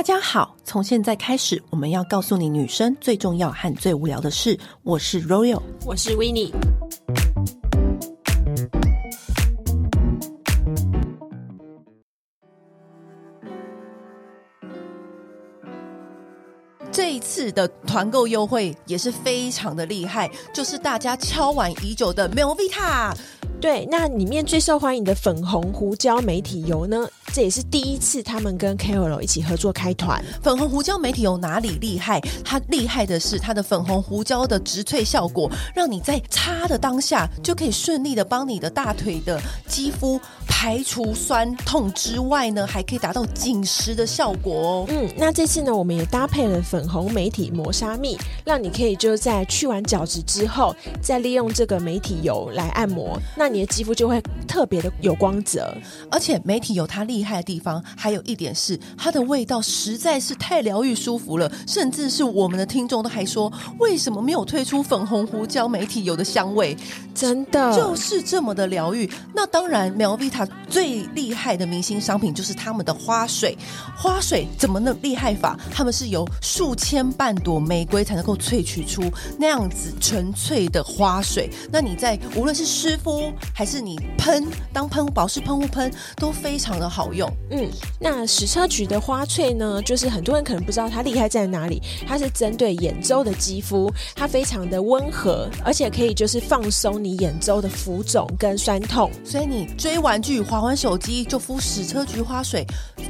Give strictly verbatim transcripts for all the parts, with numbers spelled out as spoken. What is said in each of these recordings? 大家好，从现在开始我们要告诉你女生最重要和最无聊的事。我是 Royal， 我是 Winnie。 这一次的团购优惠也是非常的厉害，就是大家敲碗已久的 Melvita。 对，那里面最受欢迎的粉红胡椒媒体油呢，这也是第一次他们跟 caro 一起合作开团。粉红胡椒媒体油哪里厉害？它厉害的是它的粉红胡椒的植萃效果，让你在擦的当下就可以顺利的帮你的大腿的肌肤排除酸痛之外呢，还可以达到紧实的效果哦。嗯，那这次呢，我们也搭配了粉红媒体磨砂蜜，让你可以就在去完角质之后，再利用这个媒体油来按摩，那你的肌肤就会特别的有光泽。而且媒体油它厉害的地方还有一点是它的味道实在是太疗愈舒服了，甚至是我们的听众都还说为什么没有推出粉红胡椒媒体油的香味，真的就是这么的疗愈。那当然 Melvita 最厉害的明星商品就是他们的花水。花水怎么能厉害法？他们是由数千万朵玫瑰才能够萃取出那样子纯粹的花水，那你在无论是湿敷还是你喷当喷保湿喷雾喷都非常的好用。嗯，那矢车菊的花萃呢，就是很多人可能不知道它厉害在哪里，它是针对眼周的肌肤，它非常的温和，而且可以就是放松你眼周的浮肿跟酸痛，所以你追玩具滑完手机就敷矢车菊花水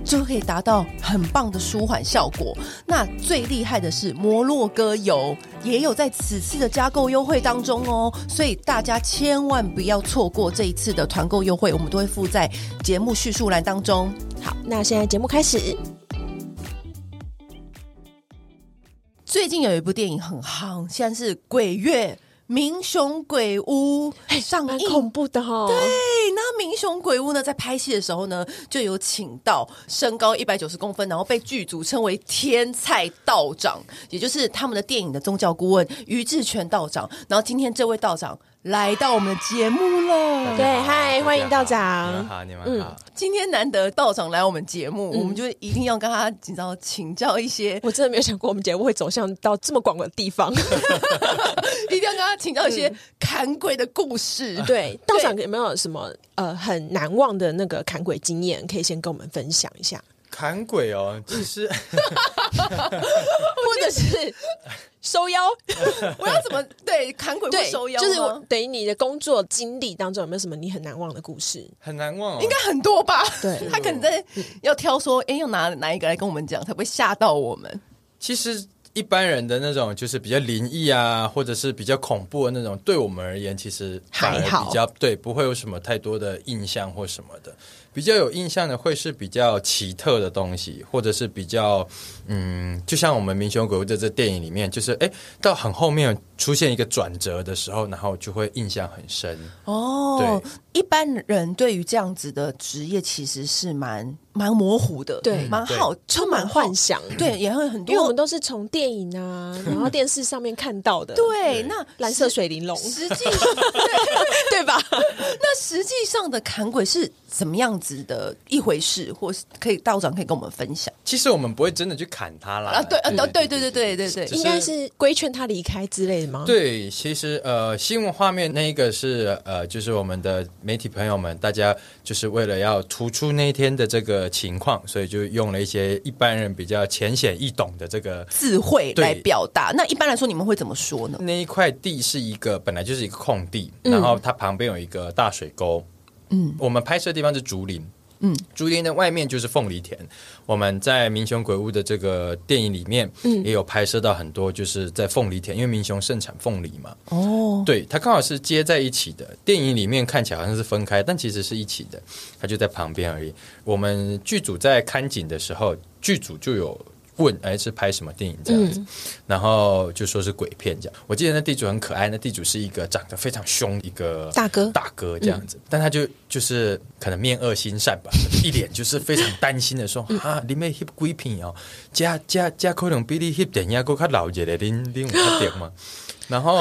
就可以达到很棒的舒缓效果。那最厉害的是摩洛哥油也有在此次的加购优惠当中哦，所以大家千万不要错过这一次的团购优惠，我们都会附在节目叙述栏当中。好，那现在节目开始。最近有一部电影很夯，现在是鬼月民雄鬼屋上映，恐怖的哦。对，那民雄鬼屋呢，在拍戏的时候呢，就有请到身高一百九十公分，然后被剧组称为天菜道长，也就是他们的电影的宗教顾问于志全道长。然后今天这位道长来到我们的节目了。对，嗨，欢迎道长。你们好，你们好。嗯，今天难得道长来我们节目，嗯，我们就一定要跟他你知道请教一些。我真的没有想过我们节目会走向到这么广的地方，一定要跟他请教一些砍鬼的故事。嗯，对，道长有没有什么呃很难忘的那个砍鬼经验，可以先跟我们分享一下？砍鬼哦，其实或者是收腰我要怎么对砍鬼或收腰，就是我等于你的工作经历当中有没有什么你很难忘的故事？很难忘哦，应该很多吧。对，他可能在要挑说哎，要拿哪一个来跟我们讲才不会吓到我们。其实一般人的那种就是比较灵异啊，或者是比较恐怖的那种，对我们而言其实还好，比较对不会有什么太多的印象或什么的。比较有印象的会是比较奇特的东西，或者是比较嗯，就像我们民雄鬼屋的这电影里面，就是哎，到很后面出现一个转折的时候，然后就会印象很深哦。对，一般人对于这样子的职业其实是蛮蛮模糊的，对，蛮好，充满幻想，对，也会很多，因为我们都是从电影啊，然后电视上面看到的，对，那蓝色水玲珑，实际对吧？那实际上的砍鬼是怎么样子的一回事，或是可以道长可以跟我们分享？其实我们不会真的去砍他啦，啊，对，啊，对，对，对，对，对，对，应该是规劝他离开之类的吗？对，其实呃，新闻画面那一个是呃，就是我们的媒体朋友们，大家就是为了要突出那一天的这个情况，所以就用了一些一般人比较浅显易懂的这个智慧来表达。那一般来说你们会怎么说呢？那一块地是一个本来就是一个空地，嗯，然后它旁边有一个大水沟，嗯，我们拍摄的地方是竹林，嗯，竹林的外面就是凤梨田。我们在民雄鬼屋的这个电影里面也有拍摄到很多就是在凤梨田，因为民雄盛产凤梨嘛，哦，对，它刚好是接在一起的。电影里面看起来好像是分开，但其实是一起的，它就在旁边而已。我们剧组在看景的时候，剧组就有问哎是拍什么电影这样子，嗯，然后就说是鬼片这样。我记得那地主很可爱，那地主是一个长得非常凶一个大哥大哥这样子，嗯，但他就就是可能面恶心善吧，一脸就是非常担心的说啊，你们翕鬼片哦，这这这可能比你翕电影还更老一点，你你有看到吗？然后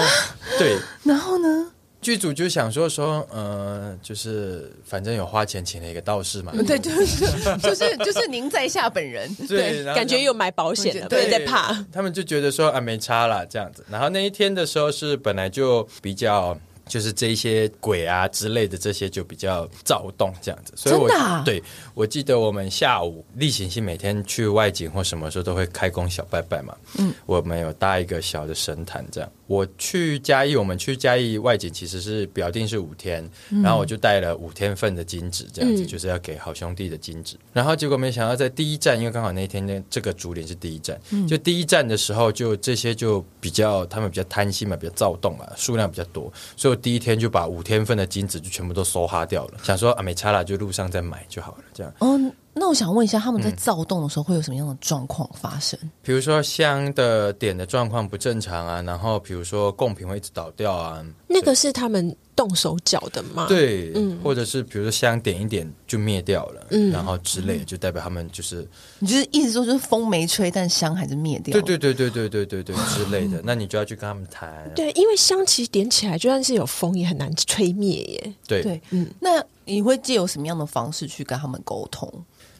对，然后呢？剧组就想说说，呃，就是反正有花钱请了一个道士嘛，对，就是就是就是您在下本人，对，感觉有买保险了，对，在怕，他们就觉得说啊没差啦这样子。然后那一天的时候是本来就比较就是这些鬼啊之类的这些就比较躁动这样子，所以我真的、啊、对，我记得我们下午例行性每天去外景或什么时候都会开工小拜拜嘛，嗯，我们有搭一个小的神坛这样。我去嘉义，我们去嘉义外景其实是表定是五天、嗯、然后我就带了五天份的金纸这样子、嗯、就是要给好兄弟的金纸。然后结果没想到在第一站，因为刚好那天这个竹林是第一站、嗯、就第一站的时候就这些就比较他们比较贪心嘛，比较躁动嘛，数量比较多，所以我第一天就把五天份的金纸就全部都收哈掉了，想说啊没差啦，就路上再买就好了这样。哦，那我想问一下，他们在躁动的时候会有什么样的状况发生？嗯、比如说香的点的状况不正常啊，然后比如说贡品会一直倒掉啊，那个是他们动手脚的吗？对、嗯，或者是比如说香点一点就灭掉了，嗯、然后之类，就代表他们就是你就是意思说就是风没吹，但香还是灭掉了，对对对对对对对对之类的，那你就要去跟他们谈、啊。对，因为香其实点起来，就算是有风也很难吹灭耶。对对，嗯，那你会借由什么样的方式去跟他们沟通？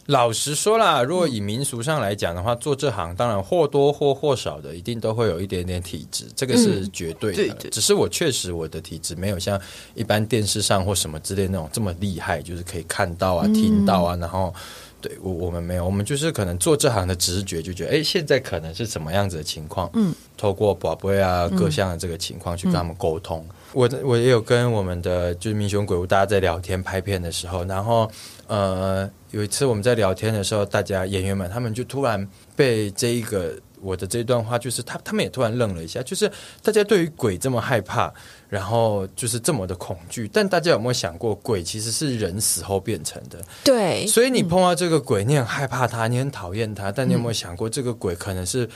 老实说啦，如果以民俗上来讲的话、嗯、做这行当然或多或或少的一定都会有一点点体质，这个是绝对的、嗯、对对，只是我确实我的体质没有像一般电视上或什么之类那种这么厉害，就是可以看到啊听到啊、嗯、然后对 我, 我们没有，我们就是可能做这行的直觉就觉得哎，现在可能是什么样子的情况，嗯，透过宝贝啊各项的这个情况去跟他们沟通、嗯、我, 我也有跟我们的就是民雄鬼屋大家在聊天拍片的时候，然后呃，有一次我们在聊天的时候，大家演员们他们就突然被这一个我的这段话就是 他, 他们也突然愣了一下，就是大家对于鬼这么害怕，然后就是这么的恐惧，但大家有没有想过鬼其实是人死后变成的，对，所以你碰到这个鬼你很害怕他，你很讨厌他，但你有没有想过这个鬼可能是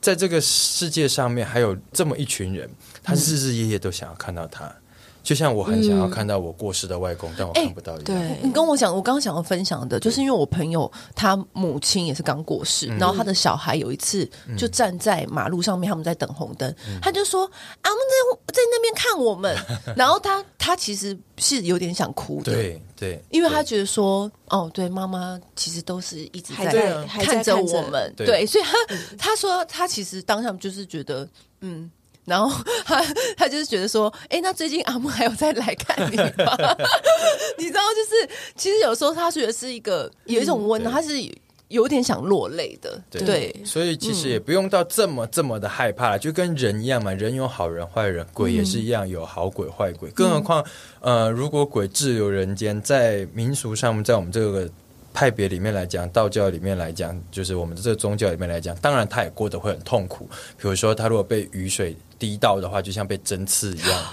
在这个世界上面还有这么一群人，他日日夜夜都想要看到他，就像我很想要看到我过世的外公、嗯、但我看不到一样、欸、对，你跟我讲，我刚刚想要分享的就是因为我朋友他母亲也是刚过世、嗯、然后他的小孩有一次就站在马路上面、嗯、他们在等红灯、嗯、他就说啊，我们 在, 在那边看我们然后他他其实是有点想哭的，对对，因为他觉得说哦，对，妈妈其实都是一直在看着我们， 对, 对，所以他、嗯、他说他其实当下就是觉得嗯，然后 他, 他就是觉得说哎，那最近阿木还有再来看你吧你知道，就是其实有时候他觉得是一个有一种温暖、嗯、他是有点想落泪的， 对, 对，所以其实也不用到这么这么的害怕啦、嗯、就跟人一样嘛，人有好人坏人，鬼也是一样、嗯、有好鬼坏鬼，更何况、嗯、呃，如果鬼滞留人间，在民俗上在我们这个派别里面来讲，道教里面来讲，就是我们这个宗教里面来讲，当然他也过得会很痛苦，比如说他如果被雨水滴到的话，就像被针刺一样，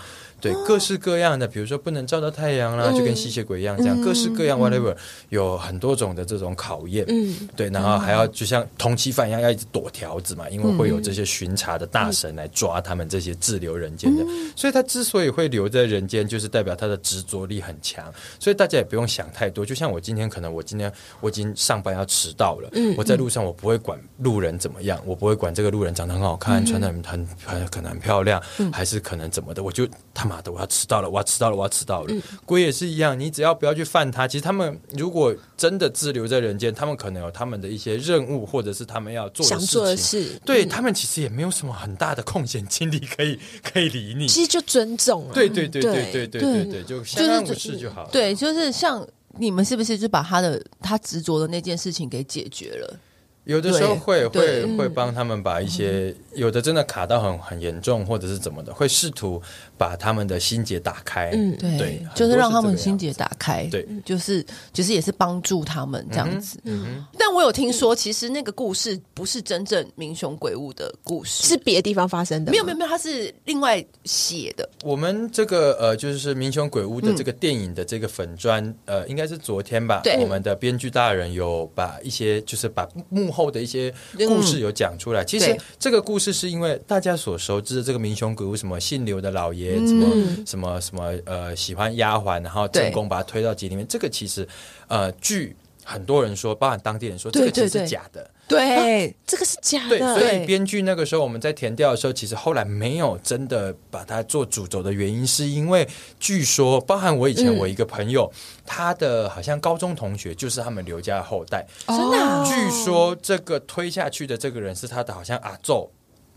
对，各式各样的，比如说不能照到太阳啦、啊嗯，就跟吸血鬼一样这样、嗯、各式各样 whatever、嗯、有很多种的这种考验、嗯、对，然后还要就像通缉犯一样要一直躲条子嘛，因为会有这些巡查的大神来抓他们这些滞留人间的、嗯、所以他之所以会留在人间，就是代表他的执着力很强，所以大家也不用想太多，就像我今天可能我今天我已经上班要迟到了、嗯、我在路上我不会管路人怎么样，我不会管这个路人长得很好看、嗯、穿得很很很可能很漂亮、嗯、还是可能怎么的，我就他妈的我要迟到了我要迟到了我要迟到了、嗯、鬼也是一样，你只要不要去犯他，其实他们如果真的滞留在人间，他们可能有他们的一些任务，或者是他们要做的事情，想做的事，对、嗯、他们其实也没有什么很大的空闲精力可以可以理你，其实就尊重了，对对对对对对对对，就相安无事就好了、就是、对，就是像你们是不是就把他的他执着的那件事情给解决了，有的时候会会会帮他们把一些、嗯、有的真的卡到很很严重或者是怎么的，会试图把他们的心结打开，嗯，对，对，就是让他们心结打开，对，就是就是也是帮助他们这样子、嗯嗯、但我有听说其实那个故事不是真正民雄鬼屋的故事，是别的地方发生的，没有没有没有，它是另外写的，我们这个呃就是民雄鬼屋的这个电影的这个粉专、嗯、呃应该是昨天吧，我们的编剧大人有把一些就是把幕后的一些故事有讲出来、嗯、其实这个故事是因为大家所熟知的这个民雄鬼屋，什么姓刘的老爷、嗯、什么什么什么呃喜欢丫鬟，然后正宫把他推到井里面，这个其实呃剧很多人说，包含当地人说这个其实是假的，对、啊、这个是假的，对，所以编剧那个时候我们在填调的时候其实后来没有真的把它做主轴的原因是因为据说包含我以前我一个朋友、嗯、他的好像高中同学就是他们刘家的后代，真的、哦、据说这个推下去的这个人是他的好像阿祖，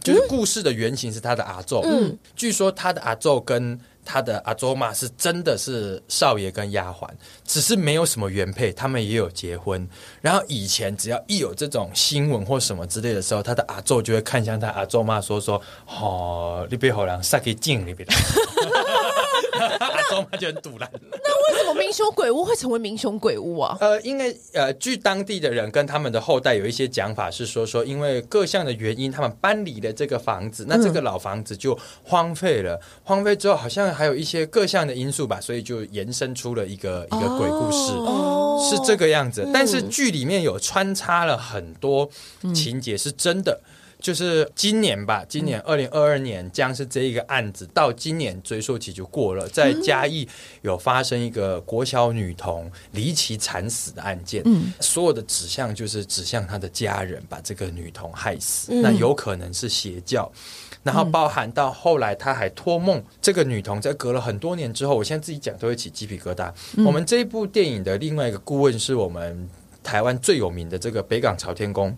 就是故事的原型是他的阿祖、嗯、据说他的阿祖跟他的阿祖妈是真的是少爷跟丫鬟，只是没有什么原配，他们也有结婚，然后以前只要一有这种新闻或什么之类的时候，他的阿祖就会看向他阿祖妈说说哦，你别好人杀给进你别阿祖妈就很堵烂。那为什么民雄鬼屋会成为民雄鬼屋啊？呃，因为呃，据当地的人跟他们的后代有一些讲法是说说，因为各项的原因，他们搬离了这个房子，那这个老房子就荒废了。嗯、荒废之后，好像还有一些各项的因素吧，所以就延伸出了一个一个鬼故事，哦、是这个样子、嗯。但是剧里面有穿插了很多情节，是真的。嗯，就是今年吧，今年二零二二年将是这一个案子到今年追溯期就过了。在嘉义有发生一个国小女童离奇惨死的案件，嗯、所有的指向就是指向她的家人把这个女童害死，嗯、那有可能是邪教。然后包含到后来她还托梦，这个女童在隔了很多年之后，我现在自己讲都会起鸡皮疙瘩。嗯、我们这一部电影的另外一个顾问是我们台湾最有名的这个北港朝天宫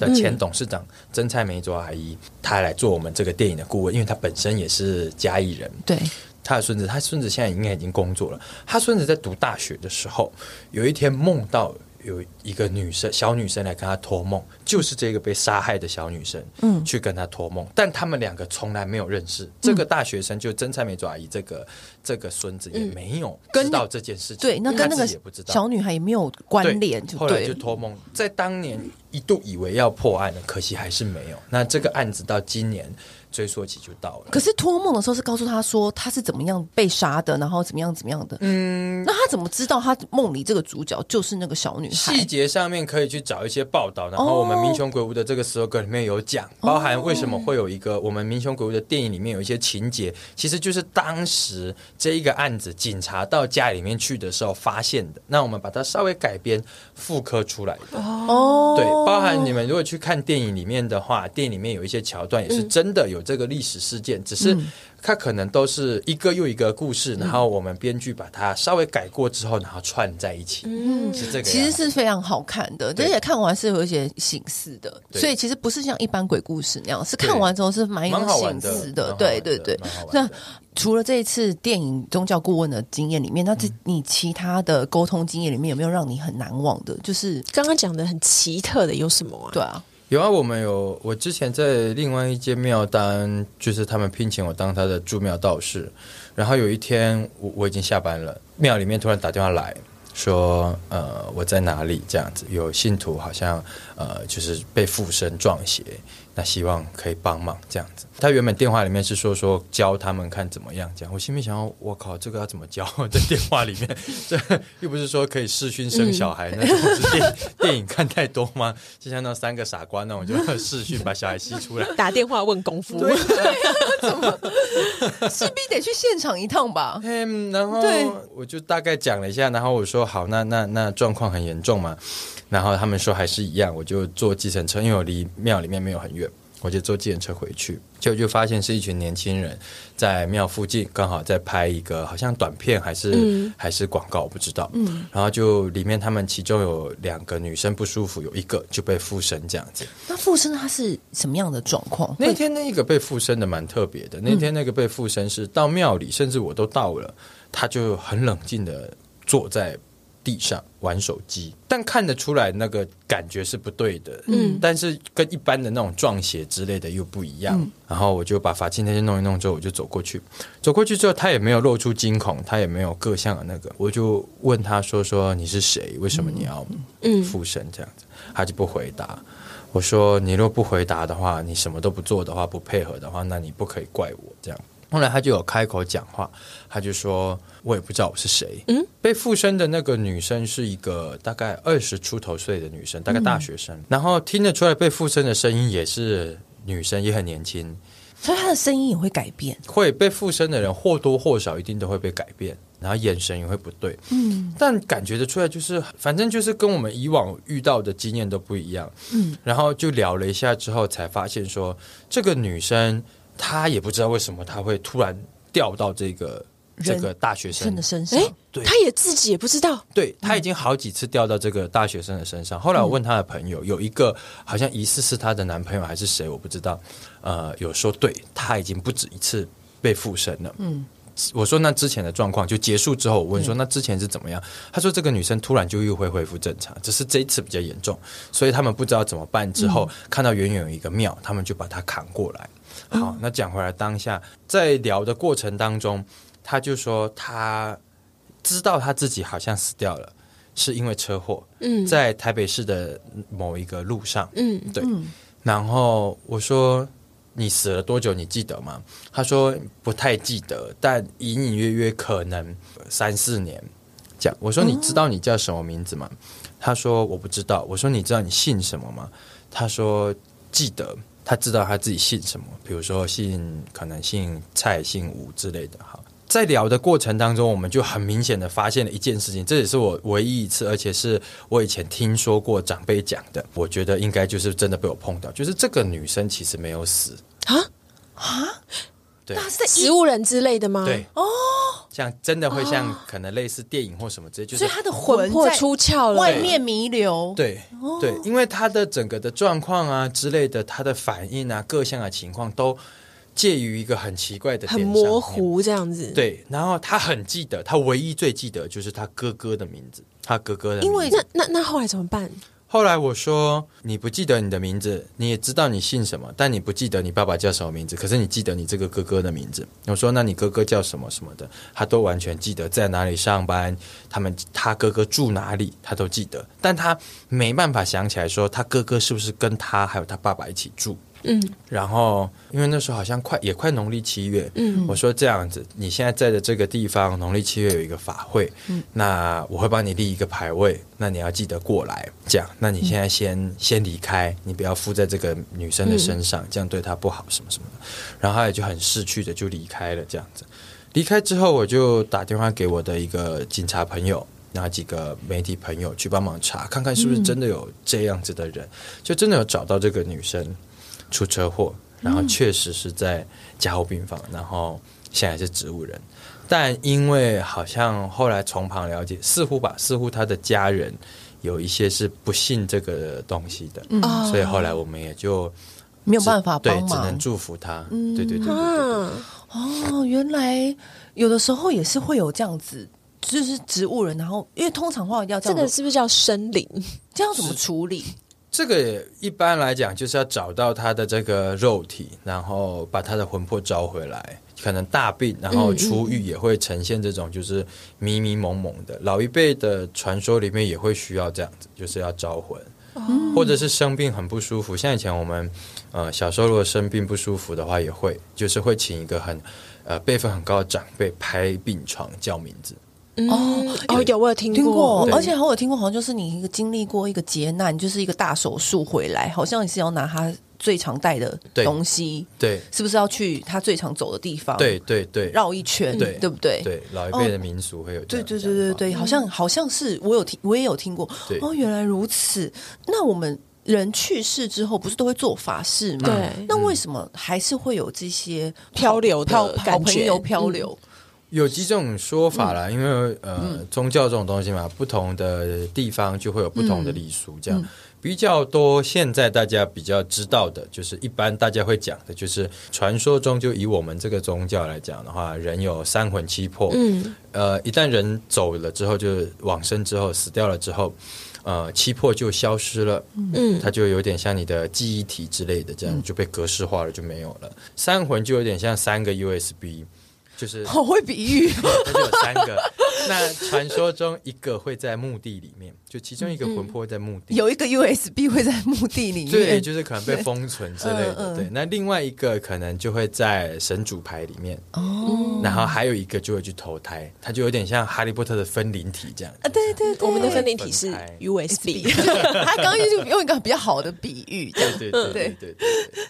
的前董事长曾蔡梅卓阿姨，她来做我们这个电影的顾问，因为她本身也是嘉义人。对，她的孙子，她孙子现在应该已经工作了。她孙子在读大学的时候，有一天梦到有一个女生，小女生来跟她托梦，就是这个被杀害的小女生，嗯，去跟她托梦，但他们两个从来没有认识。这个大学生就曾蔡梅卓阿姨这个这个孙子也没有知道这件事情，嗯、对，那跟那个小女孩也没有关联，就对，后来就托梦，在当年。一度以为要破案了，可惜还是没有。那这个案子到今年追溯期就到了。可是托梦的时候是告诉他说他是怎么样被杀的，然后怎么样怎么样的。嗯，那他怎么知道他梦里这个主角就是那个小女孩？细节上面可以去找一些报道，然后我们民雄鬼屋的这个 slogan 里面有讲，包含为什么会有一个我们民雄鬼屋的电影里面有一些情节，其实就是当时这一个案子警察到家里面去的时候发现的，那我们把它稍微改编复刻出来的。哦，对，包含你们如果去看电影里面的话，电影里面有一些桥段也是真的有这个历史事件，嗯、只是它可能都是一个又一个故事，嗯、然后我们编剧把它稍微改过之后，然后串在一起，嗯，是这个样子，其实是非常好看的，而且看完是有一些省思的，所以其实不是像一般鬼故事那样，是看完之后是蛮有省思的，对对对。那除了这一次电影宗教顾问的经验里面，那这你其他的沟通经验里面有没有让你很难忘的？就是刚刚讲的很奇特的有什么啊？对啊。有啊，我们有，我之前在另外一间庙当，就是他们聘请我当他的驻庙道士，然后有一天 我, 我已经下班了，庙里面突然打电话来说呃我在哪里这样子，有信徒好像呃就是被附身撞邪，那希望可以帮忙这样子。他原本电话里面是说说教他们看怎么样这样，我心里想要我靠这个要怎么教，在电话里面这又不是说可以视讯生小孩，嗯、那种电, 电影看太多吗？就像那三个傻瓜那种，就视讯把小孩吸出来，打电话问功夫，对，怎么势必得去现场一趟吧。嗯，然后我就大概讲了一下，然后我说好，那那那状况很严重嘛，然后他们说还是一样，我就坐计程车，因为我离庙里面没有很远，我就坐计程车回去，结果就发现是一群年轻人在庙附近刚好在拍一个好像短片还是、嗯、还是广告我不知道，嗯、然后就里面他们其中有两个女生不舒服，有一个就被附身这样子。那附身它是什么样的状况？那天那个被附身的蛮特别的，那天那个被附身是到庙里，甚至我都到了，他就很冷静的坐在地上玩手机，但看得出来那个感觉是不对的，嗯，但是跟一般的那种撞邪之类的又不一样，嗯、然后我就把法器那些弄一弄之后，我就走过去走过去之后，他也没有露出惊恐，他也没有各项的那个，我就问他说说你是谁，为什么你要附身这样子，嗯、他就不回答。我说你若不回答的话，你什么都不做的话，不配合的话，那你不可以怪我这样。后来他就有开口讲话，他就说我也不知道我是谁。嗯，被附身的那个女生是一个大概二十出头岁的女生，大概大学生，嗯、然后听得出来被附身的声音也是女生，也很年轻，所以她的声音也会改变。会被附身的人或多或少一定都会被改变，然后眼神也会不对，嗯，但感觉得出来就是反正就是跟我们以往遇到的经验都不一样，嗯，然后就聊了一下之后才发现说这个女生她也不知道为什么她会突然掉到这个这个大学生的身上，对，她也自己也不知道，对，她已经好几次掉到这个大学生的身上。后来我问她的朋友，有一个好像疑似是她的男朋友还是谁我不知道，呃，有说对她已经不止一次被附身了，嗯，我说那之前的状况就结束之后，我问说那之前是怎么样，他说这个女生突然就又会恢复正常，只是这一次比较严重，所以他们不知道怎么办，之后看到远远有一个庙，他们就把她扛过来。好，那讲回来当下在聊的过程当中，他就说他知道他自己好像死掉了是因为车祸，在台北市的某一个路上，嗯，对，然后我说你死了多久你记得吗？他说不太记得，但隐隐约约可能三四年这样。我说你知道你叫什么名字吗？他说我不知道。我说你知道你姓什么吗？他说记得，他知道他自己姓什么，比如说姓可能姓蔡姓吴之类的。好，在聊的过程当中我们就很明显的发现了一件事情，这也是我唯一一次而且是我以前听说过长辈讲的，我觉得应该就是真的被我碰到，就是这个女生其实没有死啊啊！对，那是植物人之类的吗？对哦，像真的会像可能类似电影或什么之类，就是所以他的魂魄出窍了，外面弥留。对对，因为他的整个的状况啊之类的，他的反应啊各项的情况都介于一个很奇怪的点上，很模糊这样子。对，然后他很记得，他唯一最记得就是他哥哥的名字，他哥哥的名字。因为那那那后来怎么办？后来我说你不记得你的名字，你也知道你姓什么，但你不记得你爸爸叫什么名字，可是你记得你这个哥哥的名字。我说那你哥哥叫什么什么的，他都完全记得，在哪里上班，他们他哥哥住哪里他都记得，但他没办法想起来说他哥哥是不是跟他还有他爸爸一起住。嗯，然后因为那时候好像快也快农历七月，嗯，我说这样子，你现在在的这个地方农历七月有一个法会，嗯，那我会帮你立一个牌位，那你要记得过来，这样，那你现在先、嗯、先离开，你不要附在这个女生的身上，嗯，这样对她不好什么什么的，然后她也就很识趣的就离开了，这样子。离开之后我就打电话给我的一个警察朋友，那几个媒体朋友去帮忙查看看是不是真的有这样子的人，嗯，就真的有找到这个女生出车祸，然后确实是在加护病房，嗯，然后现在是植物人，但因为好像后来从旁了解，似乎吧，似乎他的家人有一些是不信这个东西的，嗯，所以后来我们也就没有办法帮忙，对，只能祝福他，嗯，对对对对对，哦，原来有的时候也是会有这样子，就是植物人，然后因为通常话要这样，这个是不是叫生灵？这样怎么处理？这个一般来讲就是要找到他的这个肉体，然后把他的魂魄招回来，可能大病然后出狱也会呈现这种就是迷迷蒙蒙的，老一辈的传说里面也会需要这样子，就是要招魂，嗯，或者是生病很不舒服，像以前我们呃小时候如果生病不舒服的话也会就是会请一个很呃辈分很高的长辈拍病床叫名字，哦，嗯，有我有听 过, 听过而且我有听过好像就是你一个经历过一个劫难，就是一个大手术回来，好像你是要拿他最常带的东西， 对, 对，是不是要去他最常走的地方，对对对，绕一圈， 对, 对不对，对，老一辈的民俗会有这样，哦，对对对对对，好像好像是我有听，我也有听过，哦，原来如此。那我们人去世之后不是都会做法事吗？对，那为什么还是会有这些漂流的感觉？好朋友漂流，嗯，有几种说法啦，嗯，因为呃、嗯，宗教这种东西嘛，不同的地方就会有不同的礼俗，这样，嗯嗯，比较多现在大家比较知道的就是一般大家会讲的就是传说中，就以我们这个宗教来讲的话，人有三魂七魄，嗯，呃，一旦人走了之后，就往生之后死掉了之后，呃，七魄就消失了，嗯，它就有点像你的记忆体之类的，这样就被格式化了，就没有了。三魂就有点像三个 U S B。就是好会比喻，它就有三个。那传说中一个会在墓地里面，就其中一个魂魄会在墓地，嗯，有一个 U S B 会在墓地里面，对，就是可能被封存之类的， 对,、呃、对，那另外一个可能就会在神主牌里面，哦，然后还有一个就会去投胎，它就有点像哈利波特的分灵体这样，啊，对对对，我们的分灵体是 U S B。 他刚刚就用一个比较好的比喻，对对对对对，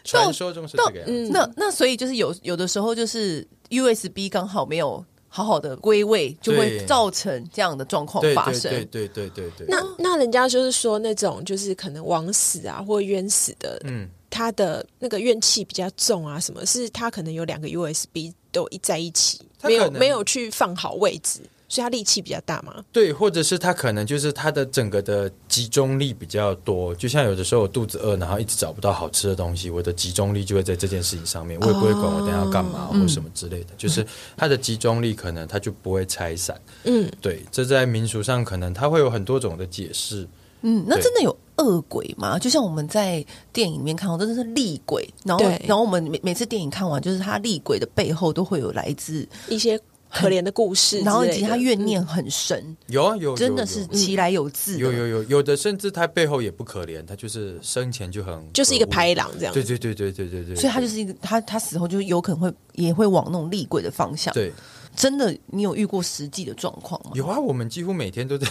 传说中是这个样子。 那, 那所以就是有有的时候就是U S B 刚好没有好好的归位，就会造成这样的状况发生。对对对对 对, 对, 对, 对, 对, 对, 对, 对, 对, 对, 对, 对, 对, 对那。那人家就是说那种就是可能枉死啊或冤死的，嗯，他的那个怨气比较重啊，什么是他可能有两个 U S B 都一在一起，没有没有去放好位置，所以他力气比较大嘛。对，或者是他可能就是他的整个的集中力比较多，就像有的时候我肚子饿，然后一直找不到好吃的东西，我的集中力就会在这件事情上面，我也不会管我等一下要干嘛或什么之类的、哦嗯、就是他的集中力可能他就不会拆散。嗯，对，这在民俗上可能他会有很多种的解释。嗯，那真的有恶鬼吗？就像我们在电影里面看到真的是厉鬼，然后然后我们 每, 每次电影看完，就是他厉鬼的背后都会有来自一些可怜的故事，然后以及他怨念很深、嗯、有啊 有, 有, 有真的是其来有自的、嗯、有有有有的甚至他背后也不可怜，他就是生前就很就是一个拍狼这样。对对对对对 对, 对, 对所以他就是一个他他死后就有可能会也会往那种厉鬼的方向。对，真的，你有遇过实际的状况吗？有啊，我们几乎每天都在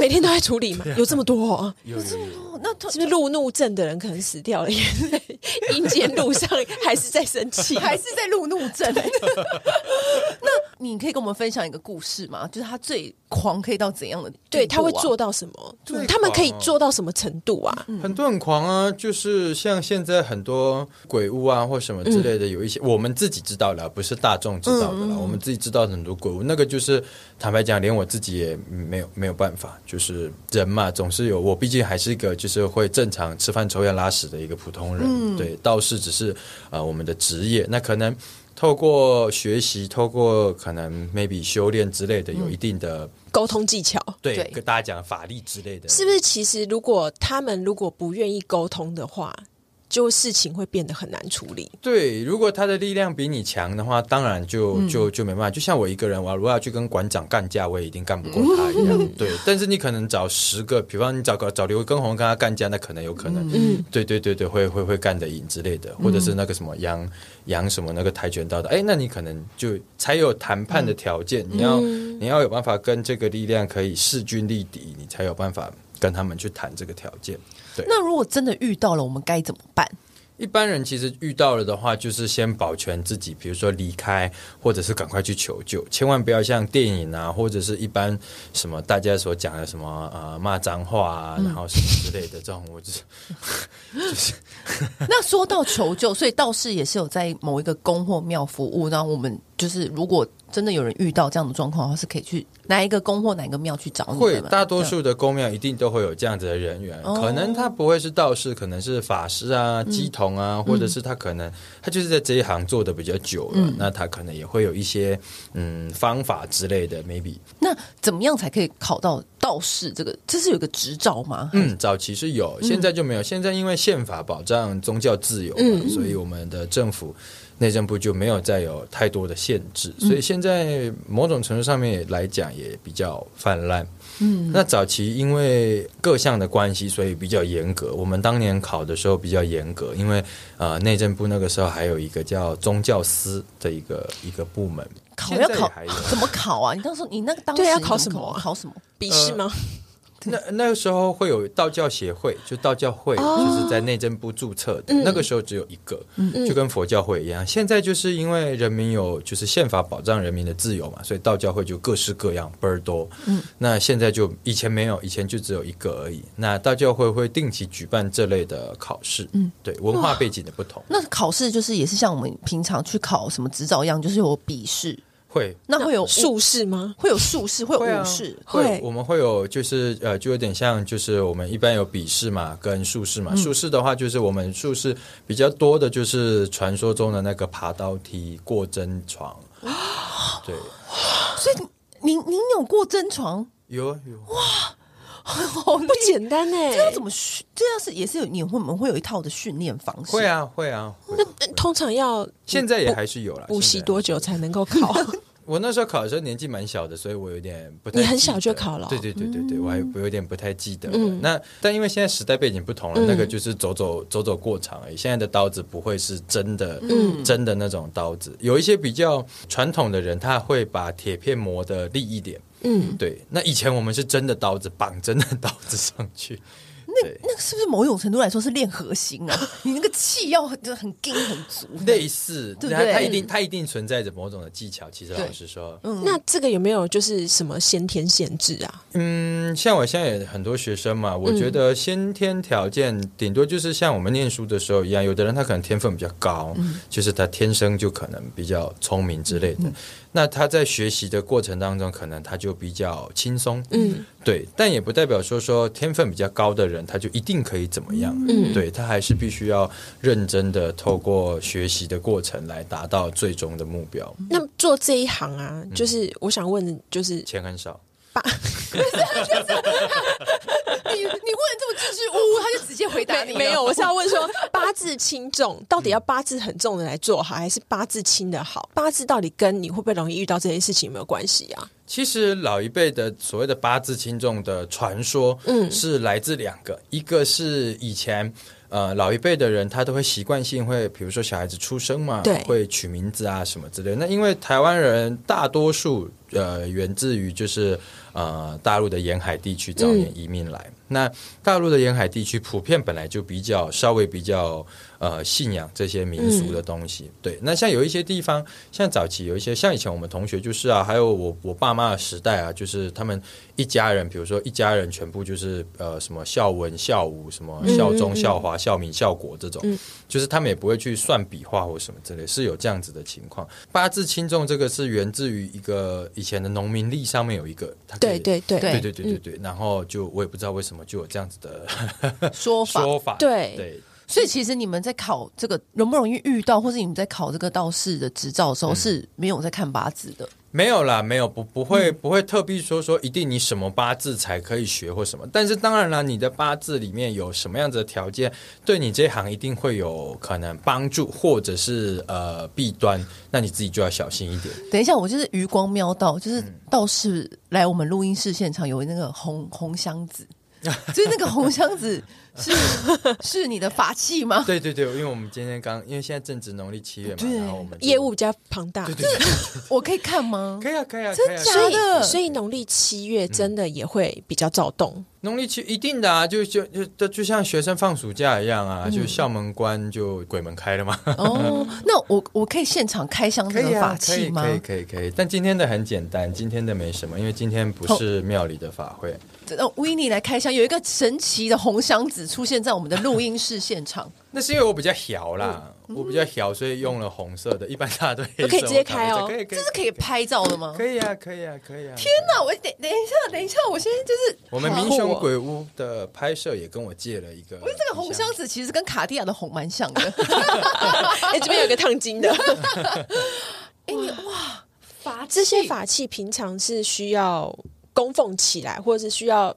每天都在处理嘛、啊、有这么多、啊、有, 有, 有, 有那是不是路怒症的人可能死掉了，也在阴间路上还是在生气还是在路怒症那你可以跟我们分享一个故事吗？就是他最狂可以到怎样的、啊、对，他会做到什么、啊、他们可以做到什么程度啊、嗯、很多很狂啊，就是像现在很多鬼屋啊或什么之类的、嗯、有一些我们自己知道了，不是大众知道的啦、嗯、我们自己知道到很多鬼屋，那个就是坦白讲连我自己也没有没有办法，就是人嘛总是有，我毕竟还是一个就是会正常吃饭抽烟拉屎的一个普通人、嗯、对，道士只是、呃、我们的职业，那可能透过学习透过可能 maybe 修炼之类的有一定的沟通技巧。 对, 对，跟大家讲法力之类的，是不是其实如果他们如果不愿意沟通的话，就事情会变得很难处理。对，如果他的力量比你强的话，当然就就就没办法。就像我一个人，我如果要去跟馆长干架，我也一定干不过他一样。对，但是你可能找十个，比方你找个找刘畊宏跟他干架，那可能有可能，嗯、对对对对，会会会干得赢之类的，或者是那个什么杨杨什么那个跆拳道的，哎，那你可能就才有谈判的条件，你要你要有办法跟这个力量可以势均力敌，你才有办法跟他们去谈这个条件。那如果真的遇到了，我们该怎么办？一般人其实遇到了的话，就是先保全自己，比如说离开，或者是赶快去求救，千万不要像电影啊，或者是一般什么大家所讲的什么啊骂脏话啊，然后什么之类的、嗯、这种，我就是就是。那说到求救，所以道士也是有在某一个宫或庙服务，然后我们就是如果真的有人遇到这样的状况，是可以去哪一个宫或哪一个庙去找你？会，大多数的宫庙一定都会有这样子的人员，可能他不会是道士，可能是法师啊、乩童啊，或者是他可能他就是在这一行做的比较久了，那他可能也会有一些嗯方法之类的 ，maybe。那怎么样才可以考到道士这个？这是有一个执照吗？嗯，早期是有，现在就没有。现在因为宪法保障宗教自由嘛，所以我们的政府。内政部就没有再有太多的限制，所以现在某种程度上面来讲也比较泛滥。嗯，那早期因为各项的关系，所以比较严格。我们当年考的时候比较严格，因为呃内政部那个时候还有一个叫宗教司的一个一个部门。考要考怎么考啊？你当时你那个当时对要考什么、啊？考什么？笔试吗？呃那那个时候会有道教协会，就道教会、哦、就是在内政部注册的、嗯、那个时候只有一个、嗯、就跟佛教会一样。现在就是因为人民有就是宪法保障人民的自由嘛，所以道教会就各式各样倍儿多、嗯、那现在就以前没有，以前就只有一个而已。那道教会会定期举办这类的考试、嗯、对，文化背景的不同。那考试就是也是像我们平常去考什么执照一样，就是有笔试。会，那会有术士吗？会有术士，会有武士， 会,、啊、会, 会。我们会有就是呃，就有点像就是我们一般有笔试嘛，跟术士嘛。术、嗯、士的话，就是我们术士比较多的就是传说中的那个爬刀梯、过针床。对，所以您您有过针床？有啊有。哇！好不简单哎、欸！这要怎么训？这要是也是有你会我们会有一套的训练方式。会啊会啊。会啊那通常要现在也还是有啦。补习多久才能够考？我那时候考的时候年纪蛮小的，所以我有点不太。你很小就考了、哦？对对对对对，我还有点不太记得了、嗯。那但因为现在时代背景不同了，嗯、那个就是走走走走过场而已。现在的刀子不会是真的、嗯，真的那种刀子。有一些比较传统的人，他会把铁片磨得利一点。嗯，对，那以前我们是真的刀子绑真的刀子上去，那那个是不是某种程度来说是练核心啊？你那个气要很很劲很足，类似，对不对？它一定它一定存在着某种的技巧。其实老实说，嗯、那这个有没有就是什么先天限制啊？嗯，像我现在也很多学生嘛，我觉得先天条件顶多就是像我们念书的时候一样，有的人他可能天分比较高，嗯、就是他天生就可能比较聪明之类的。嗯嗯，那他在学习的过程当中可能他就比较轻松，嗯，对，但也不代表说说天分比较高的人他就一定可以怎么样，嗯，对，他还是必须要认真的透过学习的过程来达到最终的目标。那做这一行啊，就是我想问，就是钱很少你, 你问这么支支吾吾，他就直接回答你了。没有，我是要问说，八字轻重到底要八字很重的来做好，还是八字轻的好？八字到底跟你会不会容易遇到这些事情有没有关系啊？其实老一辈的所谓的八字轻重的传说，嗯，是来自两个，一个是以前。呃，老一辈的人他都会习惯性会，比如说小孩子出生嘛，会取名字啊什么之类的。那因为台湾人大多数呃源自于就是呃大陆的沿海地区早年移民来，嗯、那大陆的沿海地区普遍本来就比较稍微比较呃信仰这些民俗的东西，嗯、对。那像有一些地方，像早期有一些像以前我们同学就是啊，还有我我爸妈的时代啊，就是他们一家人，比如说一家人全部就是呃什么孝文孝武什么孝忠孝华，嗯嗯嗯孝民孝国这种，嗯、就是他们也不会去算笔画或什么之类，是有这样子的情况。八字轻重这个是源自于一个以前的农民历上面有一个，对对对对对对对对，嗯、然后就我也不知道为什么就有这样子的说法说法，对对。所以其实你们在考这个容不容易遇到，或是你们在考这个道士的执照的时候，嗯、是没有在看八字的。没有啦，没有，不不会不会特别说说一定你什么八字才可以学或什么，但是当然啦，你的八字里面有什么样子的条件，对你这行一定会有可能帮助，或者是呃弊端，那你自己就要小心一点。等一下，我就是余光瞄到，就是道士来我们录音室现场有那个红红箱子。所以那个红箱子是是你的法器吗？对对对，因为我们今天刚，因为现在正值农历七月嘛，然后我们业务比较庞大，对对对，我可以看吗？可以啊，可以啊，真的假的？所以农历七月真的也会比较躁动。农历七一定的啊，就就就就像学生放暑假一样啊，嗯、就校门关就鬼门开了嘛。哦，那我我可以现场开箱这个法器吗？可以、啊、可以可以可以，但今天的很简单，今天的没什么，因为今天不是庙里的法会。哦，Winnie来开箱，有一个神奇的红箱子出现在我们的录音室现场。那是因为我比较小啦，嗯、我比较小，所以用了红色的。一般大家都黑色，我可以直接开哦，可以可以，这是可以拍照的吗？可以啊，可以啊，可以啊！天哪，我等等一下，等一下，我现在就是我们民雄鬼屋的拍摄也跟我借了一个。我觉得这个红箱子其实跟卡地亚的红蛮像的。哎、欸，这边有个烫金的。哎、欸，你哇，法器，这些法器平常是需要供奉起来，或者是需要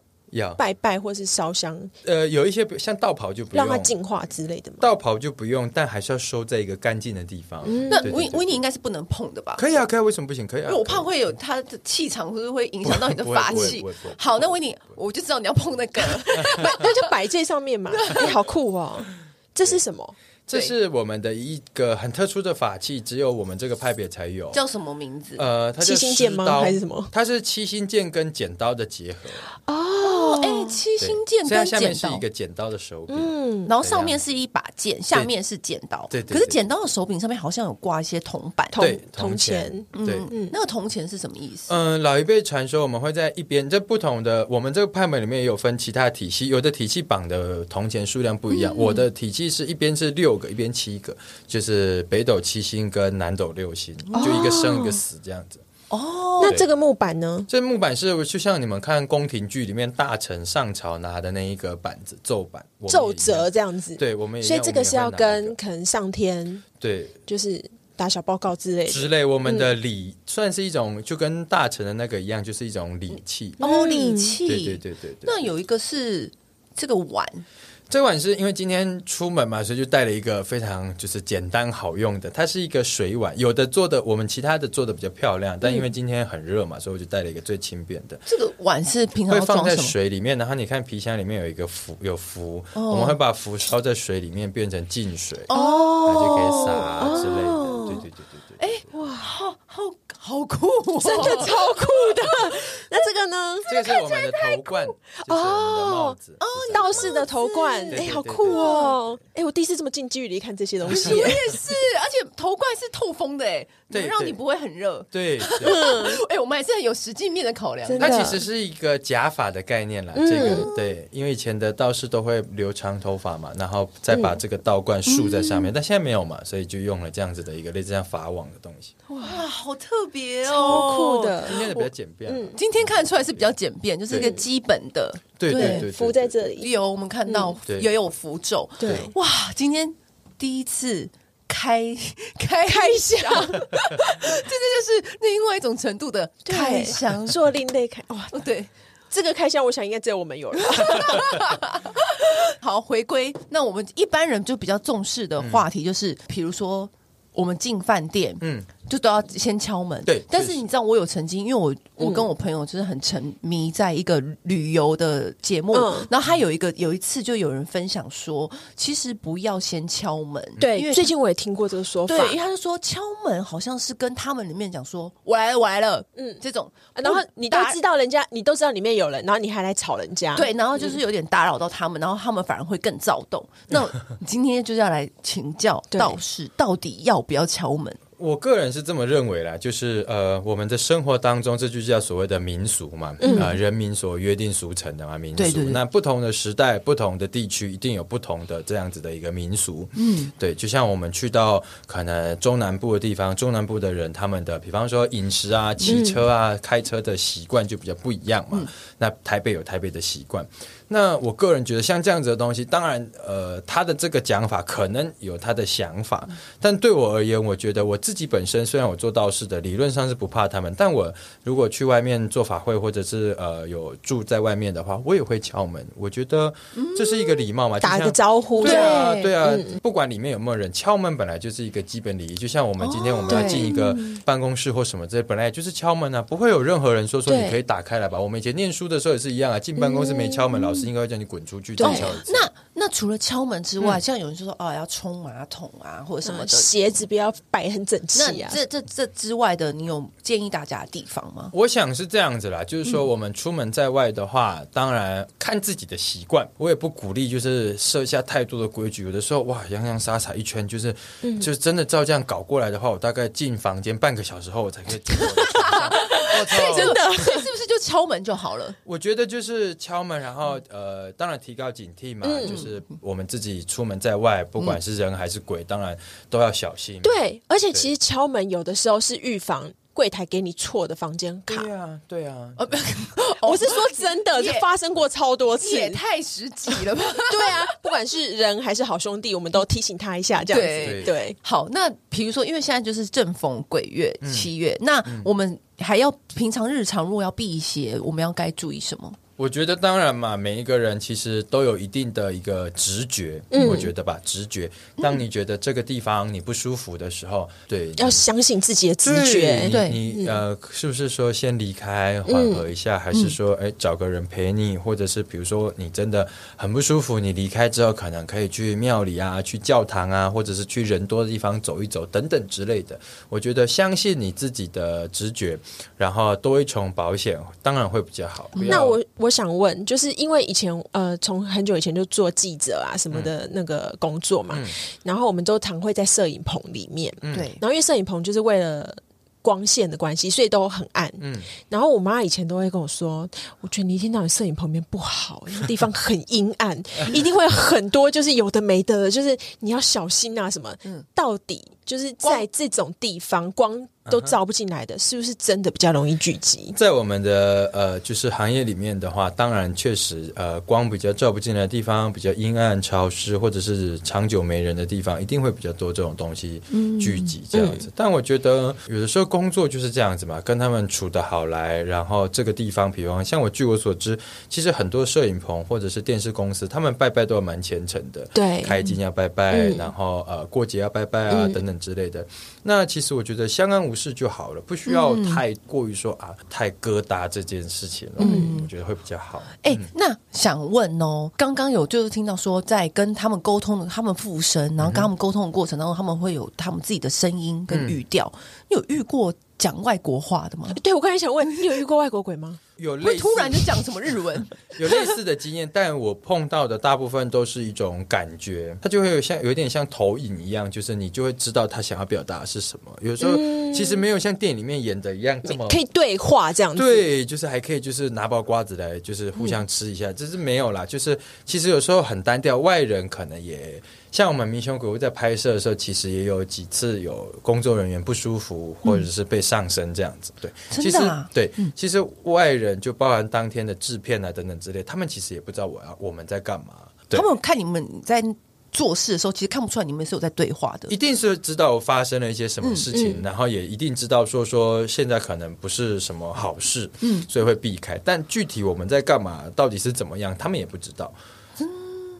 拜拜，或是烧香。呃，有一些像道袍就不用，让它净化之类的嘛。道袍就不用，但还是要收在一个干净的地方。嗯、那维维尼应该是不能碰的吧？可以啊，可以啊，为什么不行？可以啊，因为我怕会有它的气场，或是会影响到你的法器。好，那维尼，我就知道你要碰那个，那就摆这上面嘛。你好酷哦！这是什么？这是我们的一个很特殊的法器，只有我们这个派别才有。叫什么名字？呃，它叫七星剑吗？还是什么？它是七星剑跟剪刀的结合。哦，哎，七星剑跟剪刀，下面是一个剪刀的手柄，嗯，然后上面是一把剑，下面是剪刀。对，可是剪刀的手柄上面好像有挂一些铜板，对，铜钱。对，那个铜钱是什么意思？嗯，老一辈传说我们会在一边，在不同的我们这个派别里面也有分其他体系，有的体系绑的铜钱数量不一样。我的体系是一边是六。一边七个，就是北斗七星跟南斗六星，哦、就一个生一个死这样子。哦，那这个木板呢？这木板是就像你们看宫廷剧里面大臣上朝拿的那一个板子，奏板、奏折这样子。对，我们也所以这个是要跟可能上天对，就是打小报告之类的之类。我们的礼、嗯、算是一种，就跟大臣的那个一样，就是一种礼器。哦，礼器，对对对 对, 对, 对。那有一个是这个碗。这碗是因为今天出门嘛，所以就带了一个非常就是简单好用的，它是一个水碗，有的做的我们其他的做的比较漂亮，但因为今天很热嘛，所以我就带了一个最轻便的。这个碗是平常会放在水里面，然后你看皮箱里面有一个符，有符，哦、我们会把符烧在水里面变成净水，哦，然后就可以洒之类的。哦、对对对对对，哎哇，好好。好酷、哦，真的超酷的。那这个呢？这个是我们的头冠，就是我们的帽子，哦，道士的头冠，哎、欸，好酷哦！哎、欸，我第一次这么近距离看这些东西，我也是，而且头冠是透风的，哎，对，让你不会很热。对，哎、欸，我们还是很有实际面的考量。那其实是一个假发的概念啦，嗯、这个对，因为以前的道士都会留长头发嘛，然后再把这个道冠束在上面、嗯，但现在没有嘛，所以就用了这样子的一个类似像法网的东西。哇，好特别哦，超酷的。今天的比较简便、啊嗯，今天看出来是比较简便，就是一个基本的。对对 对, 对, 对, 对，符在这里有我们看到也、嗯、有符咒。对，哇，今天第一次。开开开箱，真的就是另外一种程度的开箱，做另类开哇！对，这个开箱我想应该只有我们有了。好，回归那我们一般人就比较重视的话题，就是、嗯、比如说我们进饭店，嗯，就都要先敲门。对，但是你知道我有曾经，因为我我跟我朋友就是很沉迷在一个旅游的节目、嗯，然后他有一个有一次就有人分享说，其实不要先敲门，对，因为最近我也听过这个说法，对，因为他就说敲门好像是跟他们里面讲说我来了我来了，嗯，这种，然后你都知道人家你都知道里面有人，然后你还来吵人家，对，然后就是有点打扰到他们，然后他们反而会更躁动。那你今天就是要来请教道士，到底要不要敲门？我个人是这么认为啦，就是呃，我们的生活当中，这就叫所谓的民俗嘛，嗯呃、人民所约定俗成的嘛，民俗。对对对。那不同的时代、不同的地区，一定有不同的这样子的一个民俗。嗯，对，就像我们去到可能中南部的地方，中南部的人他们的，比方说饮食啊、骑车啊、嗯、开车的习惯就比较不一样嘛。嗯、那台北有台北的习惯。那我个人觉得像这样子的东西，当然呃，他的这个讲法可能有他的想法，但对我而言，我觉得我自己本身虽然我做道士的理论上是不怕他们，但我如果去外面做法会或者是呃有住在外面的话，我也会敲门。我觉得这是一个礼貌嘛，嗯、打个招呼。对啊，对啊、嗯，不管里面有没有人，敲门本来就是一个基本礼仪。就像我们今天我们要进一个办公室或什么这、哦、本来就是敲门啊，不会有任何人说说你可以打开来吧。我们以前念书的时候也是一样啊，进办公室没敲门，嗯、老师。应该会叫你滚出去。对，那那除了敲门之外，嗯、像有人就说哦要冲马桶啊，或者什么的，鞋子不要摆很整齐啊。那这这这之外的，你有建议大家的地方吗？我想是这样子啦，就是说我们出门在外的话，嗯、当然看自己的习惯，我也不鼓励就是设下太多的规矩。有的时候哇洋洋洒洒一圈，就是、嗯、就是真的照这样搞过来的话，我大概进房间半个小时后，我才可以进我的床上。真的，所以是不是就敲门就好了？我觉得就是敲门，然后呃，当然提高警惕嘛、嗯，就是我们自己出门在外，不管是人还是鬼，嗯、当然都要小心。对，而且其实敲门有的时候是预防柜台给你错的房间卡。对啊，对啊，我是说真的，这发生过超多次，也太实际了吧？对啊，不管是人还是好兄弟，我们都提醒他一下，这样子。对，对好，那比如说，因为现在就是正逢鬼月、嗯、七月，那我们、嗯。还要平常日常如果要避邪，我们要该注意什么？我觉得当然嘛，每一个人其实都有一定的一个直觉，嗯、我觉得吧，直觉。当你觉得这个地方你不舒服的时候，对，要相信自己的直觉。对，你, 你、嗯、呃，是不是说先离开缓和一下，嗯、还是说哎找个人陪你，或者是比如说你真的很不舒服，你离开之后可能可以去庙里啊，去教堂啊，或者是去人多的地方走一走等等之类的。我觉得相信你自己的直觉，然后多一重保险，当然会比较好。那我我。我想问，就是因为以前呃，从很久以前就做记者啊什么的那个工作嘛，嗯、然后我们都常会在摄影棚里面，对、嗯，然后因为摄影棚就是为了光线的关系，所以都很暗，嗯，然后我妈以前都会跟我说，我觉得你一天到晚摄影棚边不好，那地方很阴暗，一定会很多就是有的没的，就是你要小心啊什么，嗯、到底就是在这种地方光。都照不进来的，是不是真的比较容易聚集？在我们的呃，就是行业里面的话，当然确实呃，光比较照不进来的地方，比较阴暗、潮湿，或者是长久没人的地方，一定会比较多这种东西聚集这样子。嗯、但我觉得有的时候工作就是这样子嘛，跟他们处得好来，然后这个地方，比方像我据我所知，其实很多摄影棚或者是电视公司，他们拜拜都蛮虔诚的，对，开金要拜拜，嗯、然后呃过节要拜拜啊、嗯、等等之类的。那其实我觉得相安无事就好了，不需要太过于说、嗯、啊太疙瘩这件事情了，嗯、我觉得会比较好。哎、欸嗯，那想问哦，刚刚有就是听到说在跟他们沟通，他们附身，然后跟他们沟通的过程当中，嗯、他们会有他们自己的声音跟语调，嗯、你有遇过讲外国话的吗？对，我刚才想问，你有遇过外国鬼吗？有类似，会突然就讲什么日文？有类似的经验，但我碰到的大部分都是一种感觉，它就会有像有点像投影一样，就是你就会知道他想要表达的是什么。有时候、嗯、其实没有像电影里面演的一样这么可以对话这样子，对，就是还可以就是拿包瓜子来就是互相吃一下，这、嗯、是没有啦。就是其实有时候很单调，外人可能也像我们民雄鬼屋在拍摄的时候，其实也有几次有工作人员不舒服或者是被上身这样子，对，真的、啊、对、嗯、其实外人就包含当天的制片啊等等之类，他们其实也不知道我要我们在干嘛，他们看你们在做事的时候其实看不出来你们是有在对话的，一定是知道发生了一些什么事情、嗯嗯、然后也一定知道说说现在可能不是什么好事、嗯、所以会避开，但具体我们在干嘛到底是怎么样他们也不知道。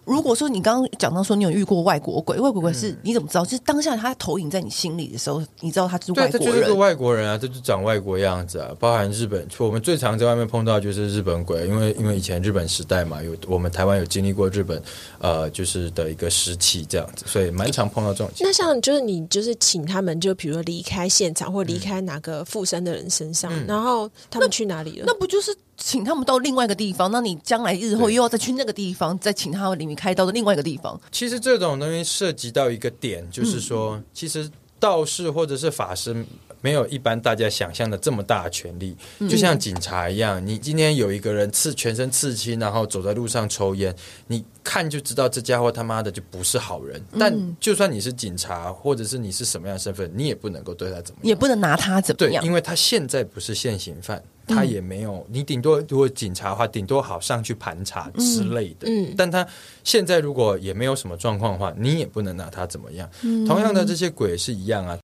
如果说你刚刚讲到说你有遇过外国鬼，外国鬼是、嗯、你怎么知道？就是当下他投影在你心里的时候，你知道他是外国人。对，他就是个外国人啊，他就长外国样子啊。包含日本，我们最常在外面碰到就是日本鬼，因为因为以前日本时代嘛，有我们台湾有经历过日本呃就是的一个时期这样子，所以蛮常碰到这种情况。那像就是你就是请他们就比如说离开现场或离开哪个附身的人身上、嗯，然后他们去哪里了？那, 那不就是？请他们到另外一个地方，那你将来日后又要再去那个地方，再请他们开到的另外一个地方。其实这种东西涉及到一个点，就是说、嗯、其实道士或者是法师没有一般大家想象的这么大的权力、嗯、就像警察一样，你今天有一个人刺全身刺青然后走在路上抽烟，你看就知道这家伙他妈的就不是好人、嗯、但就算你是警察或者是你是什么样的身份，你也不能够对他怎么样，也不能拿他怎么样，对，因为他现在不是现行犯，他也没有，你顶多如果警察的话顶多好上去盘查之类的、嗯嗯、但他现在如果也没有什么状况的话，你也不能拿他怎么样、嗯、同样的这些鬼是一样啊，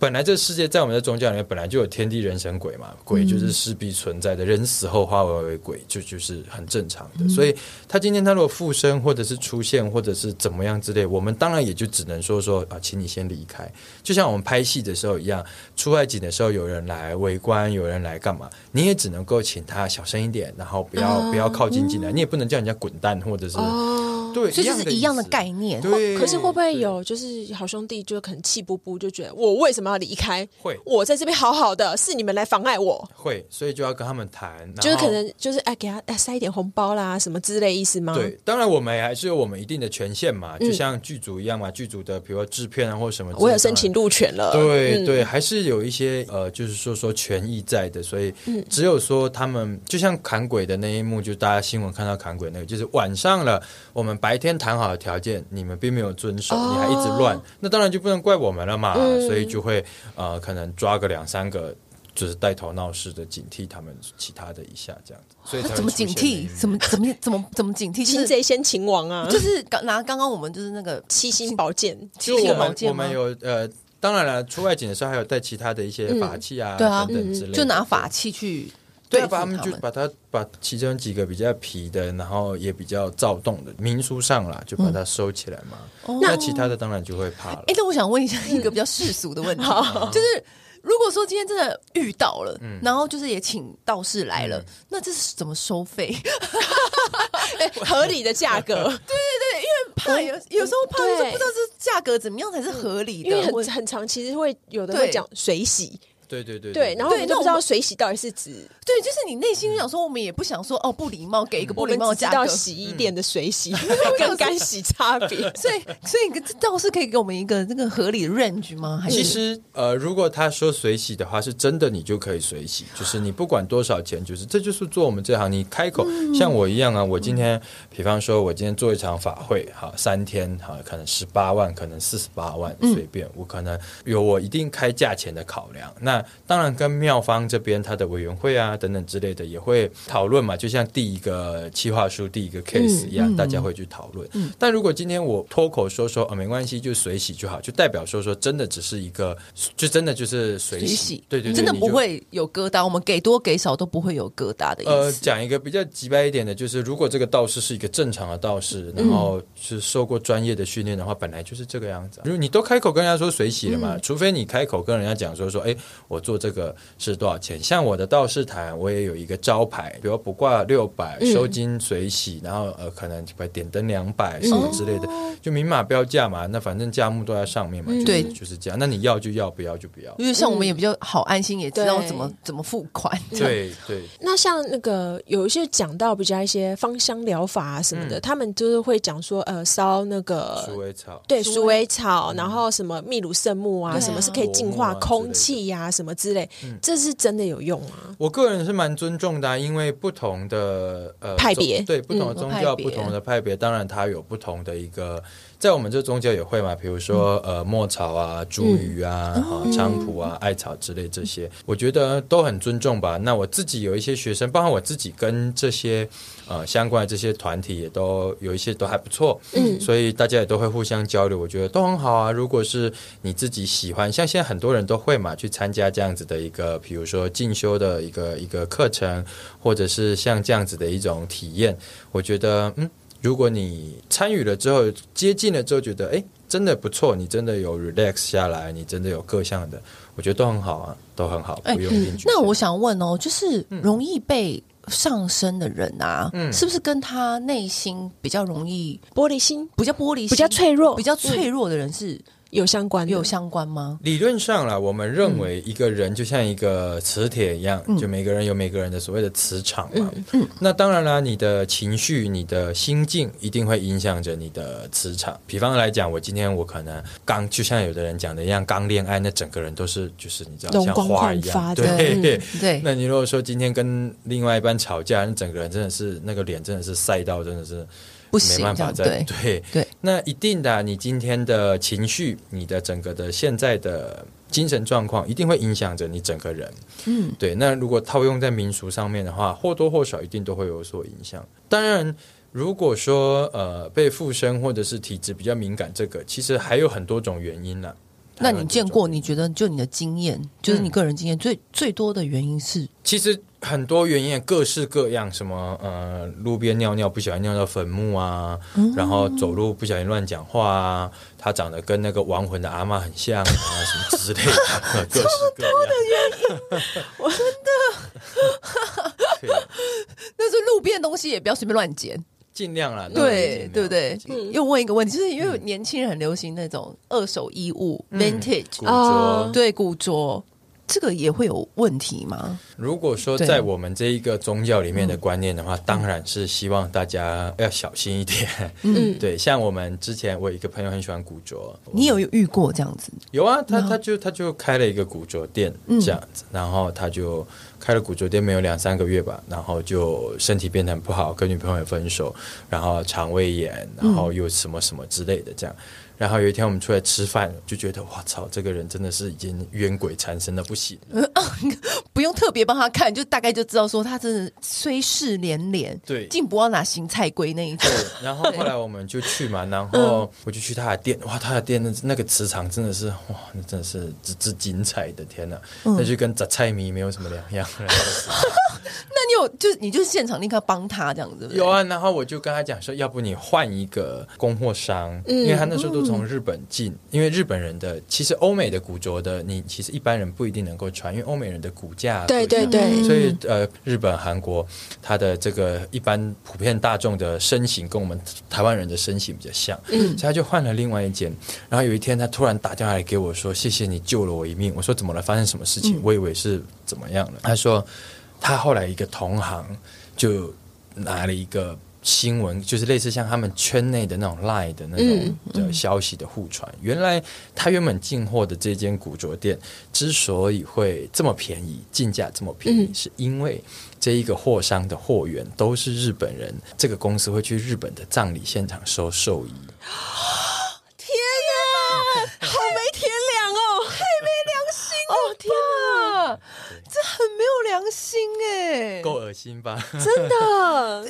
本来这世界在我们的宗教里面本来就有天地人神鬼嘛，鬼就是势必存在的，人死后化为鬼，就就是很正常的，所以他今天他如果附身或者是出现或者是怎么样之类，我们当然也就只能说说啊，请你先离开，就像我们拍戏的时候一样，出外景的时候有人来围观有人来干嘛，你也只能够请他小声一点，然后不要不要靠近进来，你也不能叫人家滚蛋或者是、哦对，所以这是一样的概念。对，可是会不会有就是好兄弟就可能气不不就觉得我为什么要离开？会，我在这边好好的，是你们来妨碍我。会，所以就要跟他们谈，就是可能就是哎给他哎塞一点红包啦什么之类意思吗？对，当然我们还是有我们一定的权限嘛，就像剧组一样嘛，嗯、剧组的比如说制片啊或什么，我有申请入权了。对、嗯、对，还是有一些呃，就是说说权益在的，所以只有说他们、嗯、就像砍鬼的那一幕，就大家新闻看到砍鬼那个，就是晚上了，我们。白天谈好的条件你们并没有遵守、oh. 你还一直乱，那当然就不能怪我们了嘛、嗯、所以就会呃，可能抓个两三个就是带头闹事的，警惕他们其他的一下这样子，所以怎么警惕怎么怎么怎么怎么警惕擒贼先擒王啊，就是拿刚刚我们就是那个七星宝剑，七星宝剑我们有呃当然了出外景的时候还有带其他的一些法器啊、嗯、对啊等等之类的，就拿法器去对，把他们就把它把其中几个比较皮的，然后也比较躁动的，民俗上啦，就把它收起来嘛。嗯、那其他的当然就会怕了。哎，那我想问一下一个比较世俗的问题，嗯、就是如果说今天真的遇到了，嗯、然后就是也请道士来了，嗯、那这是怎么收费？合理的价格，对对对，因为怕有有时候怕就是不知道这价格怎么样才是合理的，因为很很常其实会有的会讲水洗。对对对 对, 对，然后你都不知道水洗到底是指 对, 对，就是你内心想说，我们也不想说哦不礼貌，给一个不礼貌的价格。我们只知道洗衣店的水洗、嗯、跟干洗差别，所以所以这倒是可以给我们一个那个合理的 range 吗？还是其实呃，如果他说水洗的话，是真的你就可以水洗，就是你不管多少钱，就是这就是做我们这行，你开口、嗯、像我一样啊，我今天比方说我今天做一场法会，好三天，好可能十八万，可能四十八万，随便、嗯、我可能有我一定开价钱的考量，那。那当然跟庙方这边他的委员会啊等等之类的也会讨论嘛，就像第一个企划书第一个 case 一样、嗯嗯、大家会去讨论、嗯、但如果今天我脱口说说、哦、没关系就随喜就好，就代表说说真的只是一个就真的就是随喜，对对对，真的不会有疙瘩，我们给多给少都不会有疙瘩的意思。呃，讲一个比较直白一点的，就是如果这个道士是一个正常的道士，然后是受过专业的训练的话，本来就是这个样子、啊、如果你都开口跟人家说随喜了嘛、嗯、除非你开口跟人家讲说说哎我做这个是多少钱。像我的道士坛我也有一个招牌，比如卜卦六百，收金随喜，然后呃可能点灯两百什么之类的，就明码标价嘛，那反正价目都在上面嘛，对，就是这样，那你要就要，不要就不要，因为像我们也比较好安心，也知道怎么怎么付款。对对。那像那个有一些讲到比较一些芳香疗法啊什么的，他们就是会讲说呃烧那个鼠尾草，对，鼠尾草，然后什么秘鲁圣木啊，什么是可以净化空气呀什么之类，这是真的有用吗？我个人是蛮尊重的，因为不同的派别，对，不同的宗教不同的派别，当然它有不同的一个，在我们这宗教也会嘛，比如说呃墨草啊、茱萸啊、菖蒲啊、艾草之类，这些我觉得都很尊重吧。那我自己有一些学生，包括我自己跟这些呃相关的这些团体也都有一些都还不错，嗯，所以大家也都会互相交流，我觉得都很好啊。如果是你自己喜欢，像现在很多人都会嘛去参加这样子的一个比如说进修的一个一个课程，或者是像这样子的一种体验，我觉得嗯如果你参与了之后，接近了之后觉得哎真的不错，你真的有 relax 下来，你真的有各项的，我觉得都很好啊，都很好，不用定局限。那我想问哦，就是容易被上身的人啊，嗯，是不是跟他内心比较容易玻璃心，比较玻璃心，比较脆弱，比较脆弱的人是，嗯，有相关的有相关吗？理论上啦，我们认为一个人就像一个磁铁一样，嗯，就每个人有每个人的所谓的磁场嘛，嗯嗯，那当然啦，你的情绪你的心境一定会影响着你的磁场。比方来讲，我今天我可能刚就像有的人讲的一样，刚恋爱，那整个人都是就是你知道像花一样，对，嗯，对。那你如果说今天跟另外一半吵架，那整个人真的是那个脸真的是晒到真的是不行，没办法再 对, 对, 对那一定的，啊，你今天的情绪你的整个的现在的精神状况一定会影响着你整个人，嗯，对。那如果套用在民俗上面的话，或多或少一定都会有所影响。当然如果说呃被附身或者是体质比较敏感，这个其实还有很多种原因啦，啊，那你见过你觉得就你的经验，就是你个人经验，嗯，最最多的原因是，其实很多原因，各式各样，什么呃路边尿尿不小心尿到坟墓啊，嗯，然后走路不小心乱讲话啊，他长得跟那个亡魂的阿嬷很像啊什么之类的，各式各样的原因，我真的那是路边的东西也不要随便乱捡，尽量啦，对对不对？又问一个问题，就是因为年轻人很流行那种二手衣物，嗯，vintage 古着，哦，对，古着。这个也会有问题吗？如果说在我们这一个宗教里面的观念的话，嗯，当然是希望大家要小心一点，嗯，对。像我们之前我有一个朋友很喜欢古着，你有遇过这样子？有啊，他他就他就开了一个古着店这样子，嗯，然后他就开了古着店没有两三个月吧，然后就身体变得很不好，跟女朋友也分手，然后肠胃炎，然后又什么什么之类的这样，嗯，然后有一天我们出来吃饭，就觉得哇操，这个人真的是已经冤鬼缠身了，不行了，呃、不用特别帮他看，就大概就知道说他真的虽事连连，对，竟不要拿行菜龟那一种。然后后来我们就去嘛，然后我就去他的店，哇，他的店那个磁场真的是哇，那真的是之之精彩的，天哪，嗯，那就跟杂菜迷没有什么两样。那你有就你就现场立刻帮他这样子？对不对？有啊，然后我就跟他讲说，要不你换一个供货商，嗯，因为他那时候都从日本进，嗯，因为日本人的其实欧美的古着的，你其实一般人不一定能够穿，因为欧美人的骨架，对对对，所以呃，日本、韩国他的这个一般普遍大众的身形跟我们台湾人的身形比较像，嗯，所以他就换了另外一间。然后有一天他突然打电话来给我说：“谢谢你救了我一命。”我说：“怎么了？发生什么事情？”嗯，我以为是怎么样了。他说他后来一个同行就拿了一个新闻，就是类似像他们圈内的那种 LINE 的那种的消息的互传，嗯嗯，原来他原本进货的这间古着店之所以会这么便宜，进价这么便宜，嗯，是因为这一个货商的货源都是日本人，这个公司会去日本的葬礼现场收寿衣。天呀，好没天良哦，太没良心了哦，天哪，这很没有良心耶，够恶心吧？真的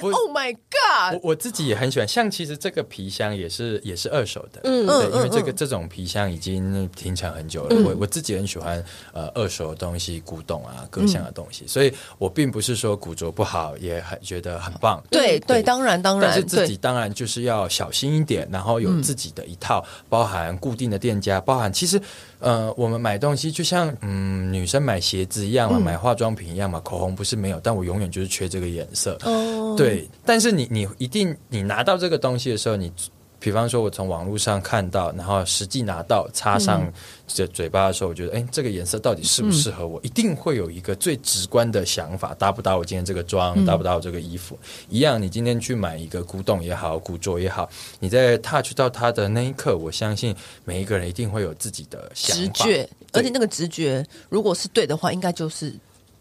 Oh my god， 我, 我自己也很喜欢，像其实这个皮箱也是也是二手的，嗯，对，因为这个这种皮箱已经停产很久了，嗯，我, 我自己很喜欢呃二手的东西，古董啊各项的东西，嗯，所以我并不是说古着不好，也很觉得很棒，对 对, 对，当然当然，但是自己当然就是要小心一点，然后有自己的一套，嗯，包含固定的店家，包含其实呃，我们买东西就像嗯女生买鞋子一样嘛，嗯、买化妆品一样嘛，口红不是没有，但我永远就是缺这个颜色。哦，对，但是你你一定你拿到这个东西的时候，你比方说我从网络上看到，然后实际拿到插上这嘴巴的时候，我觉得哎，这个颜色到底适不适合我？嗯、一定会有一个最直观的想法，搭不搭我今天这个妆，搭不搭我这个衣服？嗯、一样，你今天去买一个古董也好，古着也好，你在 touch 到它的那一刻，我相信每一个人一定会有自己的想法直觉，而且那个直觉如果是对的话，应该就是。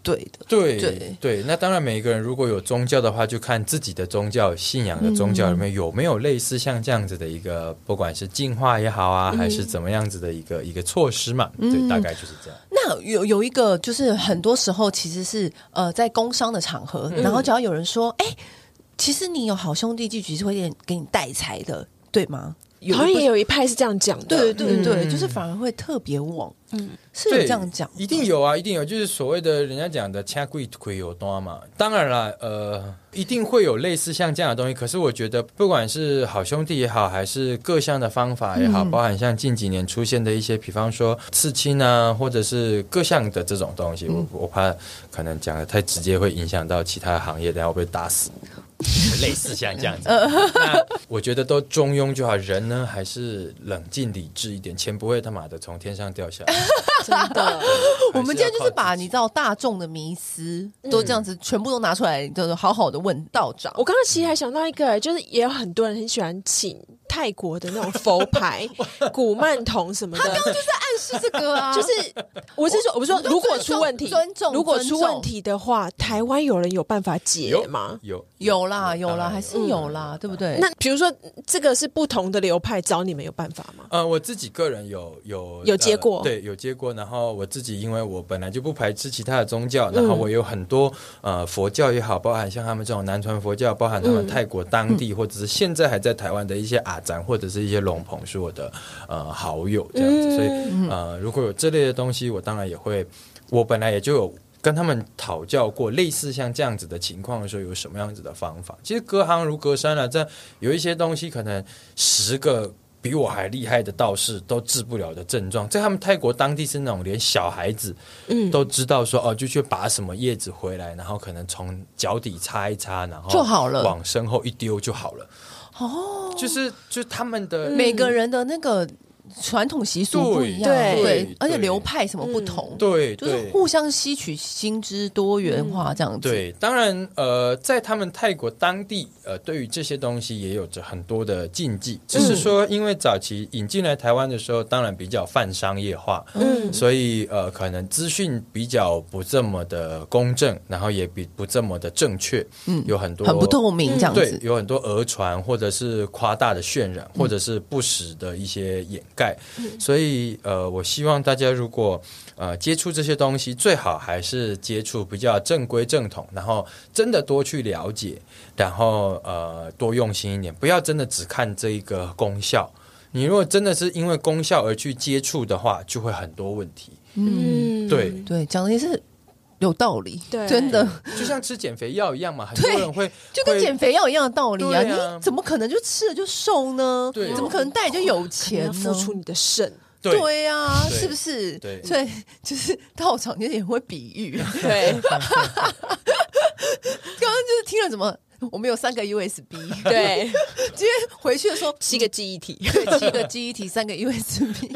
对的，对 对, 对，那当然每一个人如果有宗教的话，就看自己的宗教信仰的宗教里面有没有类似像这样子的一个，不管是进化也好啊，嗯、还是怎么样子的一个一个措施嘛，嗯、对，大概就是这样。那有有一个就是很多时候其实是呃在工商的场合，然后只要有人说，哎、嗯，其实你有好兄弟聚，其实会给你带财的，对吗？好像也有一派是这样讲的，对对 对, 对、嗯、就是反而会特别旺，嗯，是有这样讲，一定有啊，一定有，就是所谓的人家讲的吃贵亏有多嘛。当然啦，呃，一定会有类似像这样的东西。可是我觉得，不管是好兄弟也好，还是各项的方法也好，嗯、包含像近几年出现的一些，比方说刺青啊，或者是各项的这种东西，嗯、我我怕可能讲的太直接，会影响到其他行业，等下我被打死。类似像这样子，那我觉得都中庸就好。人呢，还是冷静理智一点，钱不会他妈的从天上掉下来。真的，我们今天就是把你知道大众的迷思、嗯、都这样子全部都拿出来，就是好好的问道长。我刚刚其实还想到一个，就是也有很多人很喜欢请泰国的那种佛牌、古曼童什么的。他刚刚就是暗示这个啊，就是我是说，我说如果出问题，如果出问题的话，台湾有人有办法解吗？有有。有啦有啦，还是有啦、嗯、对不对？那比如说这个是不同的流派找你们有办法吗？呃，我自己个人有有有接过、呃、对，有接过。然后我自己因为我本来就不排斥其他的宗教，然后我有很多呃佛教也好，包含像他们这种南传佛教，包含他们泰国当地、嗯、或者是现在还在台湾的一些阿展或者是一些龙朋是我的呃好友这样子，所以呃如果有这类的东西，我当然也会，我本来也就有跟他们讨教过类似像这样子的情况的时候有什么样子的方法。其实隔行如隔山啊，这有一些东西可能十个比我还厉害的道士都治不了的症状，在他们泰国当地是那种连小孩子都知道说、嗯、哦，就去拔什么叶子回来，然后可能从脚底擦一擦，然后就好了，往身后一丢就好了。哦，就是就他们的、嗯、每个人的那个传统习俗不一样， 对, 对, 对，而且流派什么不同，对，就是互相吸取新知，多元化这样子。对，当然，呃，在他们泰国当地，呃，对于这些东西也有着很多的禁忌。只是说，因为早期引进来台湾的时候，当然比较泛商业化，嗯，所以呃，可能资讯比较不这么的公正，然后也比不这么的正确，嗯，有很多很不透明这样子，对，有很多讹传或者是夸大的渲染，或者是不实的一些演。所以呃，我希望大家如果呃接触这些东西，最好还是接触比较正规正统，然后真的多去了解，然后呃多用心一点，不要真的只看这一个功效。你如果真的是因为功效而去接触的话，就会很多问题。嗯，对对，讲的也是。有道理，对，真的就像吃减肥药一样嘛，很多人会就跟减肥药一样的道理 啊, 啊你怎么可能就吃了就瘦呢？对、啊，怎么可能带就有钱呢？付出你的肾，对啊，对，是不是？对，所以就是道长有点会比喻，对，刚刚就是听了什么。我们有三个 U S B， 对，今天回去的时候七个记忆体，对，七个记忆体，三个 U S B，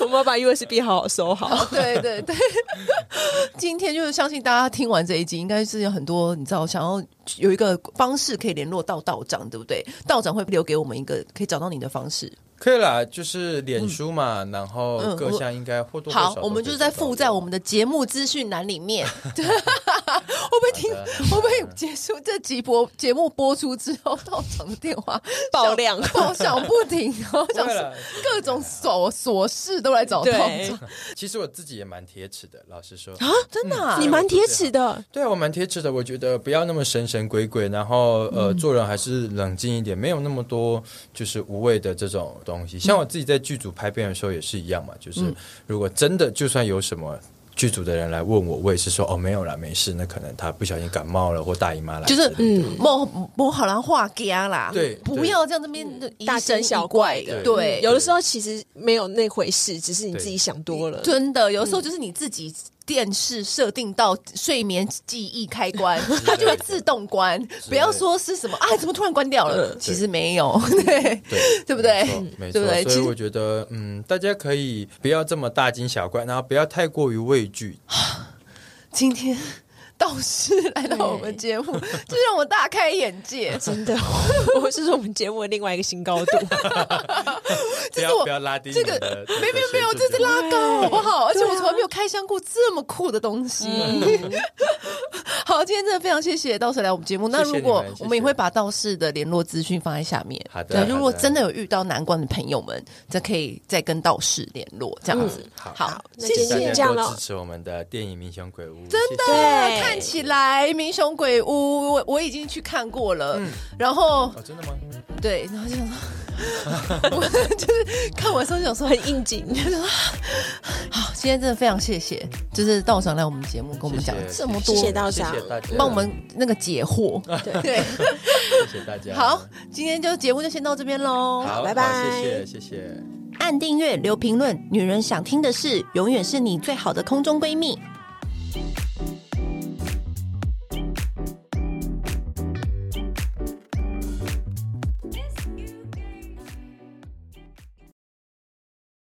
我们要把 U S B 好好收好。对对对，今天就是相信大家听完这一集，应该是有很多你知道想要有一个方式可以联络到道长，对不对？道长会留给我们一个可以找到你的方式。可以啦，就是脸书嘛、嗯、然后各项应该或多或少、嗯、好，我们就是在附在我们的节目资讯栏里面会不会听会不会结束这集播节目播出之后，道长的电话爆量爆响不停，然后想各种琐琐事都来找道长。其实我自己也蛮铁齿的，老实说啊，真的、啊嗯、你蛮铁齿的。对，我蛮铁齿的。我觉得不要那么神神鬼鬼，然后呃、嗯、做人还是冷静一点，没有那么多就是无谓的这种东西。像我自己在剧组拍片的时候也是一样嘛，就是如果真的就算有什么剧组的人来问我，我也是说哦没有啦，没事，那可能他不小心感冒了或大姨妈来，就是嗯莫莫好难话家啦，对，不要这样这边大惊小怪的， 对， 对，有的时候其实没有那回事，只是你自己想多了，真的有的时候就是你自己、嗯电视设定到睡眠记忆开关，它就会自动关。不要说是什么啊，怎么突然关掉了？其实没有，对对不对？没错，所以我觉得，嗯，大家可以不要这么大惊小怪，然后不要太过于畏惧。今天道士来到我们节目，就让我大开眼界，真的，我是说我们节目的另外一个新高度。不要不要拉低，这个没有没有，这是拉高好不好？而且我从来没有开箱过这么酷的东西。好，今天真的非常谢谢道士来我们节目。那如果我们也会把道士的联络资讯放在下面，好的。如果真的有遇到难关的朋友们，就可以再跟道士联络，这样子。好，谢谢大家多支持我们的电影《民雄鬼屋》，真的。看起来《民雄鬼屋》我，我已经去看过了。嗯、然后、哦，真的吗？对，然后就想说，我就是看完之后想说很应景，就说好，今天真的非常谢谢，就是道长来我们节目跟我们讲这么多，谢谢道长，帮我们那个解惑。对，谢谢大家。好，今天就节目就先到这边喽，好，拜拜，谢谢，谢谢。按订阅，留评论，女人想听的事，永远是你最好的空中闺蜜。